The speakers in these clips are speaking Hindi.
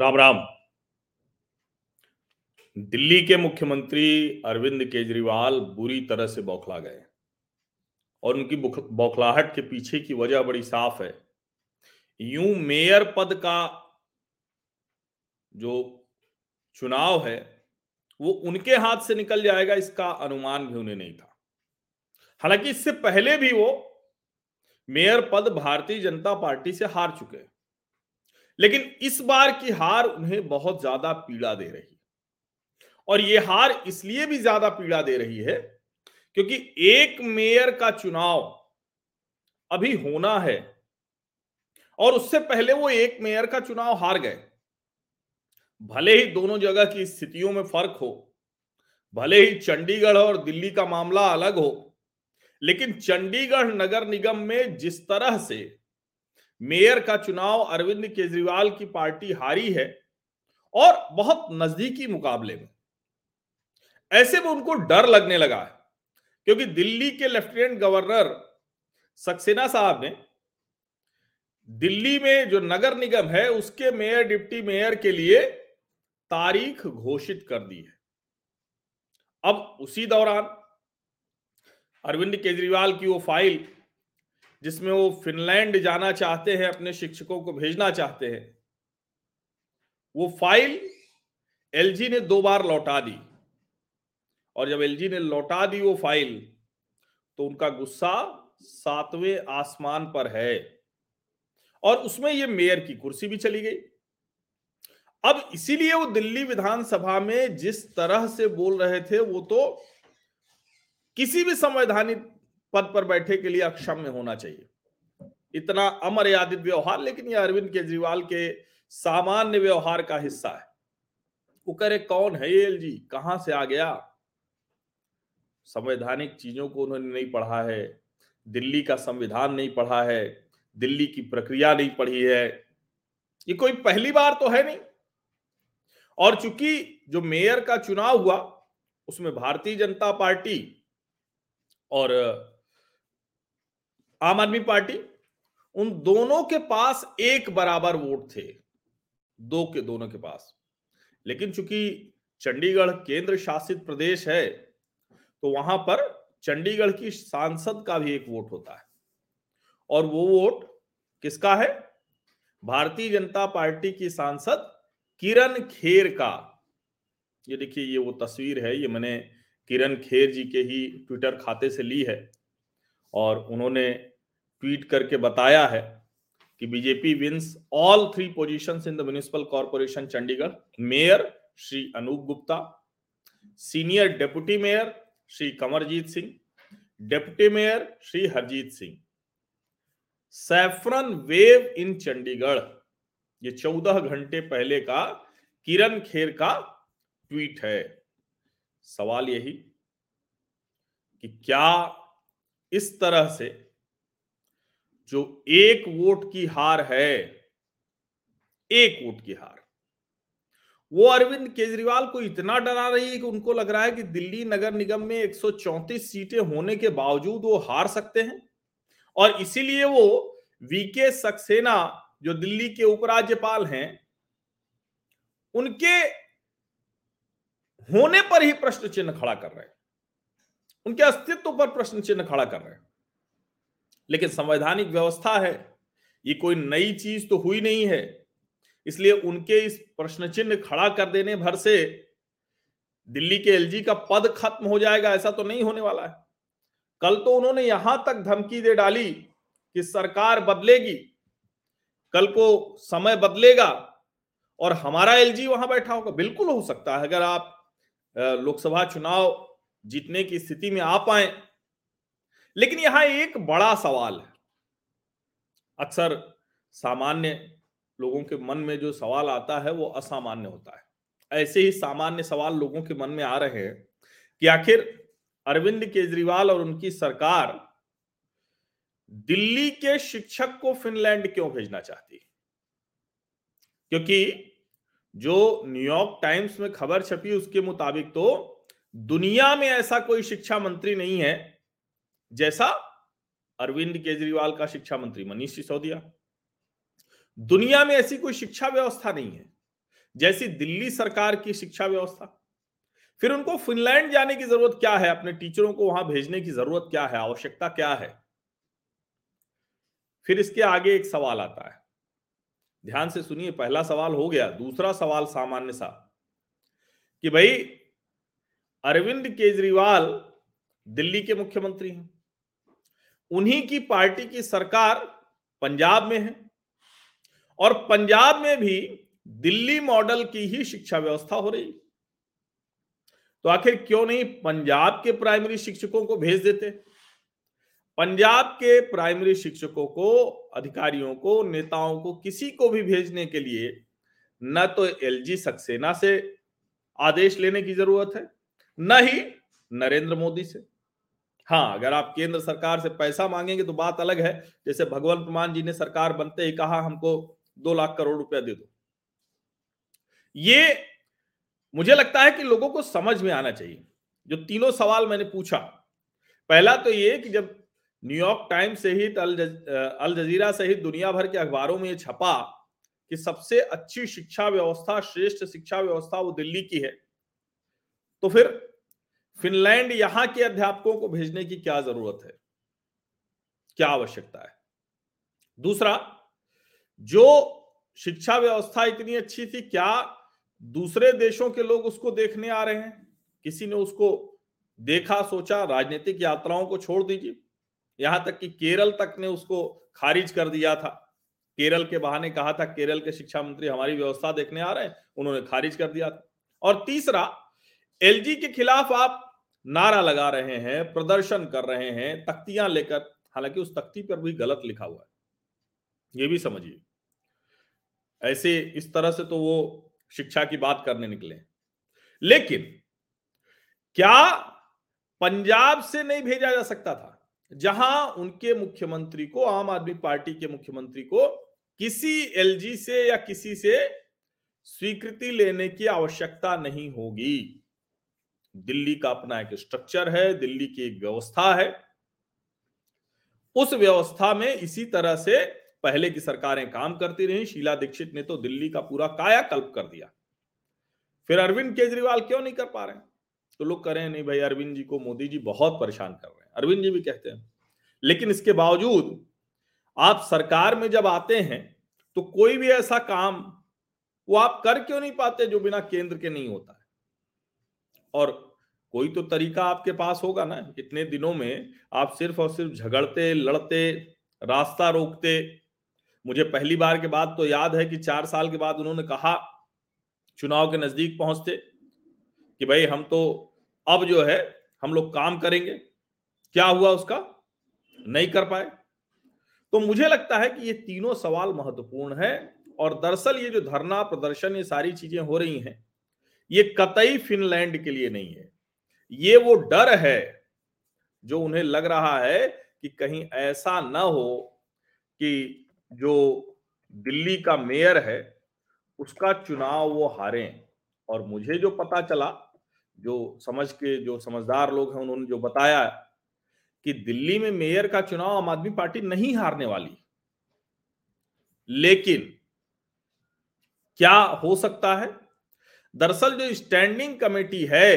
राम राम। दिल्ली के मुख्यमंत्री अरविंद केजरीवाल बुरी तरह से बौखला गए और उनकी बौखलाहट के पीछे की वजह बड़ी साफ है। यूं मेयर पद का जो चुनाव है वो उनके हाथ से निकल जाएगा, इसका अनुमान भी उन्हें नहीं था। हालांकि इससे पहले भी वो मेयर पद भारतीय जनता पार्टी से हार चुके हैं, लेकिन इस बार की हार उन्हें बहुत ज्यादा पीड़ा दे रही है। और ये हार इसलिए भी ज्यादा पीड़ा दे रही है क्योंकि एक मेयर का चुनाव अभी होना है और उससे पहले वो एक मेयर का चुनाव हार गए। भले ही दोनों जगह की स्थितियों में फर्क हो, भले ही चंडीगढ़ और दिल्ली का मामला अलग हो, लेकिन चंडीगढ़ नगर निगम में जिस तरह से मेयर का चुनाव अरविंद केजरीवाल की पार्टी हारी है और बहुत नजदीकी मुकाबले में, ऐसे में उनको डर लगने लगा है। क्योंकि दिल्ली के लेफ्टिनेंट गवर्नर सक्सेना साहब ने दिल्ली में जो नगर निगम है उसके मेयर डिप्टी मेयर के लिए तारीख घोषित कर दी है। अब उसी दौरान अरविंद केजरीवाल की वो फाइल जिसमें वो फिनलैंड जाना चाहते हैं, अपने शिक्षकों को भेजना चाहते हैं, वो फाइल एलजी ने 2 बार लौटा दी। और जब एलजी ने लौटा दी वो फाइल, तो उनका गुस्सा 7वें आसमान पर है और उसमें ये मेयर की कुर्सी भी चली गई। अब इसीलिए वो दिल्ली विधानसभा में जिस तरह से बोल रहे थे वो तो किसी भी संवैधानिक पद पर बैठे के लिए अक्षम्य होना चाहिए, इतना अमर्यादित व्यवहार। लेकिन यह अरविंद केजरीवाल के सामान्य व्यवहार का हिस्सा है। वो कह रहे कौन है ये एलजी, कहां से आ गया, संवैधानिक चीजों को उन्होंने नहीं पढ़ा है, दिल्ली का संविधान नहीं पढ़ा है, दिल्ली की प्रक्रिया नहीं पढ़ी है। ये कोई पहली बार तो है नहीं। और चूंकि जो मेयर का चुनाव हुआ उसमें भारतीय जनता पार्टी और आम आदमी पार्टी, उन दोनों के पास एक बराबर वोट थे, 2 के दोनों के पास। लेकिन चूंकि चंडीगढ़ केंद्र शासित प्रदेश है तो वहां पर चंडीगढ़ की सांसद का भी एक वोट होता है और वो वोट किसका है, भारतीय जनता पार्टी की सांसद किरण खेर का। ये देखिए, ये वो तस्वीर है, ये मैंने किरण खेर जी के ही ट्विटर खाते से ली है और उन्होंने ट्वीट करके बताया है कि BJP wins all 3 positions in the municipal corporation Chandigarh. Mayor Shri Anoop Gupta, senior deputy mayor Shri Kamarjeet Singh, deputy mayor Shri Harjeet Singh. Saffron wave in Chandigarh, ये 14 घंटे पहले का किरण खेर का ट्वीट है। सवाल यही कि क्या इस तरह से जो एक वोट की हार है, एक वोट की हार, वो अरविंद केजरीवाल को इतना डरा रही है कि उनको लग रहा है कि दिल्ली नगर निगम में 134 सीटें होने के बावजूद वो हार सकते हैं और इसीलिए वो वीके सक्सेना जो दिल्ली के उपराज्यपाल हैं उनके होने पर ही प्रश्न चिन्ह खड़ा कर रहे हैं, उनके अस्तित्व पर प्रश्न चिन्ह खड़ा कर रहे हैं। लेकिन संवैधानिक व्यवस्था है, ये कोई नई चीज तो हुई नहीं है, इसलिए उनके इस प्रश्न चिन्ह खड़ा कर देने भर से दिल्ली के एलजी का पद खत्म हो जाएगा, ऐसा तो नहीं होने वाला है। कल तो उन्होंने यहां तक धमकी दे डाली कि सरकार बदलेगी, कल को समय बदलेगा और हमारा एलजी वहां बैठा होगा। बिल्कुल हो सकता है, अगर आप लोकसभा चुनाव जीतने की स्थिति में आ पाए। लेकिन यहां एक बड़ा सवाल है, अक्सर सामान्य लोगों के मन में जो सवाल आता है वो असामान्य होता है। ऐसे ही सामान्य सवाल लोगों के मन में आ रहे हैं कि आखिर अरविंद केजरीवाल और उनकी सरकार दिल्ली के शिक्षक को फिनलैंड क्यों भेजना चाहती है? क्योंकि जो न्यूयॉर्क टाइम्स में खबर छपी उसके मुताबिक तो दुनिया में ऐसा कोई शिक्षा मंत्री नहीं है जैसा अरविंद केजरीवाल का शिक्षा मंत्री मनीष सिसोदिया। दुनिया में ऐसी कोई शिक्षा व्यवस्था नहीं है जैसी दिल्ली सरकार की शिक्षा व्यवस्था, फिर उनको फिनलैंड जाने की जरूरत क्या है, अपने टीचरों को वहां भेजने की जरूरत क्या है, आवश्यकता क्या है। फिर इसके आगे एक सवाल आता है, ध्यान से सुनिए, पहला सवाल हो गया, दूसरा सवाल सामान्य सा कि भाई अरविंद केजरीवाल दिल्ली के मुख्यमंत्री हैं, उन्हीं की पार्टी की सरकार पंजाब में है और पंजाब में भी दिल्ली मॉडल की ही शिक्षा व्यवस्था हो रही, तो आखिर क्यों नहीं पंजाब के प्राइमरी शिक्षकों को भेज देते, पंजाब के प्राइमरी शिक्षकों को, अधिकारियों को, नेताओं को, किसी को भी भेजने के लिए न तो एलजी सक्सेना से आदेश लेने की जरूरत है, न ही नरेंद्र मोदी से। हाँ, अगर आप केंद्र सरकार से पैसा मांगेंगे तो बात अलग है, जैसे भगवंत मान जी ने सरकार बनते ही कहा हमको 2 लाख करोड़ रुपया दे दो। ये मुझे लगता है कि लोगों को समझ में आना चाहिए। जो तीनों सवाल मैंने पूछा, पहला तो ये कि जब न्यूयॉर्क टाइम्स सहित अल जज़ीरा सहित दुनिया भर के अखबारों में ये छपा कि सबसे अच्छी शिक्षा व्यवस्था, श्रेष्ठ शिक्षा व्यवस्था वो दिल्ली की है, तो फिर फिनलैंड यहां के अध्यापकों को भेजने की क्या जरूरत है, क्या आवश्यकता है। दूसरा, जो शिक्षा व्यवस्था इतनी अच्छी थी, क्या दूसरे देशों के लोग उसको देखने आ रहे हैं, किसी ने उसको देखा, सोचा। राजनीतिक यात्राओं को छोड़ दीजिए, यहां तक कि केरल तक ने उसको खारिज कर दिया था। केरल के बहाने कहा था केरल के शिक्षा मंत्री हमारी व्यवस्था देखने आ रहे हैं, उन्होंने खारिज कर दिया था। और तीसरा, एलजी के खिलाफ आप नारा लगा रहे हैं, प्रदर्शन कर रहे हैं, तख्तियां लेकर, हालांकि उस तख्ती पर भी गलत लिखा हुआ है, ये भी समझिए। ऐसे इस तरह से तो वो शिक्षा की बात करने निकले, लेकिन क्या पंजाब से नहीं भेजा जा सकता था, जहां उनके मुख्यमंत्री को, आम आदमी पार्टी के मुख्यमंत्री को किसी एलजी से या किसी से स्वीकृति लेने की आवश्यकता नहीं होगी। दिल्ली का अपना एक स्ट्रक्चर है, दिल्ली की एक व्यवस्था है, उस व्यवस्था में इसी तरह से पहले की सरकारें काम करती रहीं। शीला दीक्षित ने तो दिल्ली का पूरा कायाकल्प कर दिया, फिर अरविंद केजरीवाल क्यों नहीं कर पा रहे हैं। तो लोग कह रहे हैं नहीं भाई अरविंद जी को मोदी जी बहुत परेशान कर रहे हैं, अरविंद जी भी कहते हैं, लेकिन इसके बावजूद आप सरकार में जब आते हैं तो कोई भी ऐसा काम वो आप कर क्यों नहीं पाते जो बिना केंद्र के नहीं होता है। और कोई तो तरीका आपके पास होगा ना, इतने दिनों में आप सिर्फ और सिर्फ झगड़ते, लड़ते, रास्ता रोकते। मुझे पहली बार के बाद तो याद है कि 4 साल के बाद उन्होंने कहा, चुनाव के नजदीक पहुंचते, कि भाई हम तो अब जो है हम लोग काम करेंगे, क्या हुआ उसका, नहीं कर पाए। तो मुझे लगता है कि ये तीनों सवाल महत्वपूर्ण है और दरअसल ये जो धरना, प्रदर्शन, ये सारी चीजें हो रही हैं, ये कतई फिनलैंड के लिए नहीं है। ये वो डर है जो उन्हें लग रहा है कि कहीं ऐसा ना हो कि जो दिल्ली का मेयर है उसका चुनाव वो हारें। और मुझे जो पता चला, जो समझदार लोग हैं उन्होंने जो बताया कि दिल्ली में मेयर का चुनाव आम आदमी पार्टी नहीं हारने वाली। लेकिन क्या हो सकता है, दरअसल जो स्टैंडिंग कमेटी है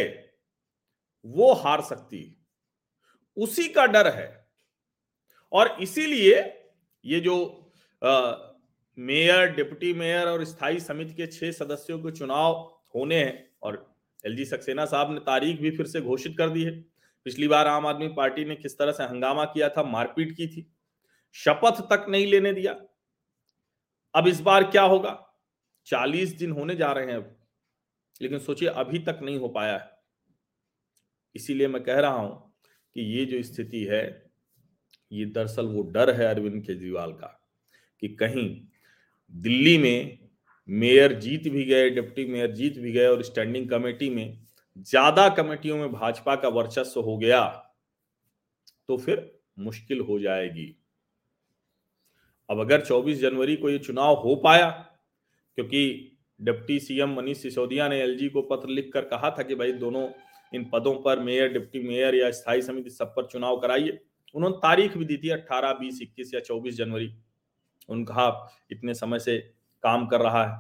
वो हार सकती, उसी का डर है। और इसीलिए ये जो मेयर, डिप्टी मेयर और स्थायी समिति के 6 सदस्यों के चुनाव होने हैं, और एलजी सक्सेना साहब ने तारीख भी फिर से घोषित कर दी है। पिछली बार आम आदमी पार्टी ने किस तरह से हंगामा किया था, मारपीट की थी, शपथ तक नहीं लेने दिया। अब इस बार क्या होगा, 40 दिन होने जा रहे हैं अब, लेकिन सोचिए अभी तक नहीं हो पाया है। इसीलिए मैं कह रहा हूं कि ये जो स्थिति है, ये दरअसल वो डर है अरविंद केजरीवाल का कि कहीं दिल्ली में मेयर जीत भी गए, डिप्टी मेयर जीत भी गए और स्टैंडिंग कमेटी में, ज्यादा कमेटियों में भाजपा का वर्चस्व हो गया तो फिर मुश्किल हो जाएगी। अब अगर 24 जनवरी को ये चुनाव हो पाया, क्योंकि डिप्टी सीएम मनीष सिसोदिया ने एलजी को पत्र लिखकर कहा था कि भाई दोनों इन पदों पर, मेयर, डिप्टी मेयर या स्थायी समिति, सब पर चुनाव कराइए। उन्होंने तारीख भी दी थी 18, 20, 21 या 24 जनवरी। उनका इतने समय से काम कर रहा है।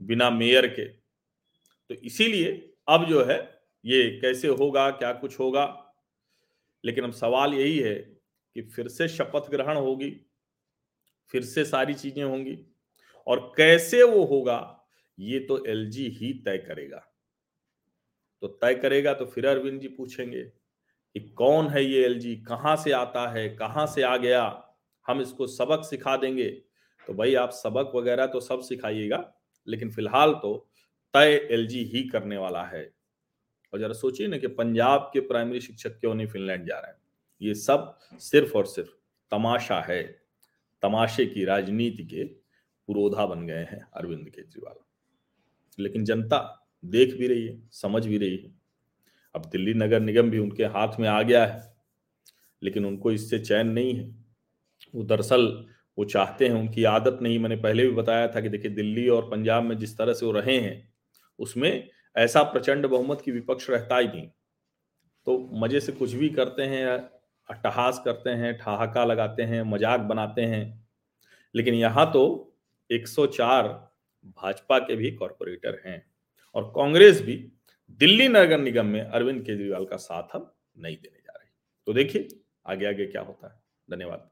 बिना मेयर के। तो इसीलिए अब जो है ये कैसे होगा, क्या कुछ होगा। लेकिन अब सवाल यही है कि फिर से शपथ ग्रहण होगी, फिर से सारी चीजें होंगी और कैसे वो होगा ये तो एलजी ही तय करेगा। तो तय करेगा तो फिर अरविंद जी पूछेंगे कि कौन है ये एलजी, कहां से आता है, कहां से आ गया, हम इसको सबक सिखा देंगे। तो भाई आप सबक वगैरह तो सब सिखाइएगा, लेकिन फिलहाल तो तय एलजी ही करने वाला है। और जरा सोचिए ना कि पंजाब के प्राइमरी शिक्षक क्यों नहीं फिनलैंड जा रहे हैं। ये सब सिर्फ और सिर्फ तमाशा है, तमाशे की राजनीति के पुरोधा बन गए हैं अरविंद केजरीवाल। लेकिन जनता देख भी रही है, समझ भी रही है। अब दिल्ली नगर निगम भी उनके हाथ में आ गया है, लेकिन उनको इससे चैन नहीं है। वो दरअसल वो चाहते हैं, उनकी आदत नहीं, मैंने पहले भी बताया था कि देखिए दिल्ली और पंजाब में जिस तरह से वो रहे हैं उसमें ऐसा प्रचंड बहुमत की विपक्ष रहता ही नहीं। तो मजे से कुछ भी करते हैं, अट्टहास करते हैं, ठहाका लगाते हैं, मजाक बनाते हैं। लेकिन यहाँ तो 104 भाजपा के भी कॉरपोरेटर हैं और कांग्रेस भी दिल्ली नगर निगम में अरविंद केजरीवाल का साथ हम नहीं देने जा रहे। तो देखिए आगे आगे क्या होता है। धन्यवाद।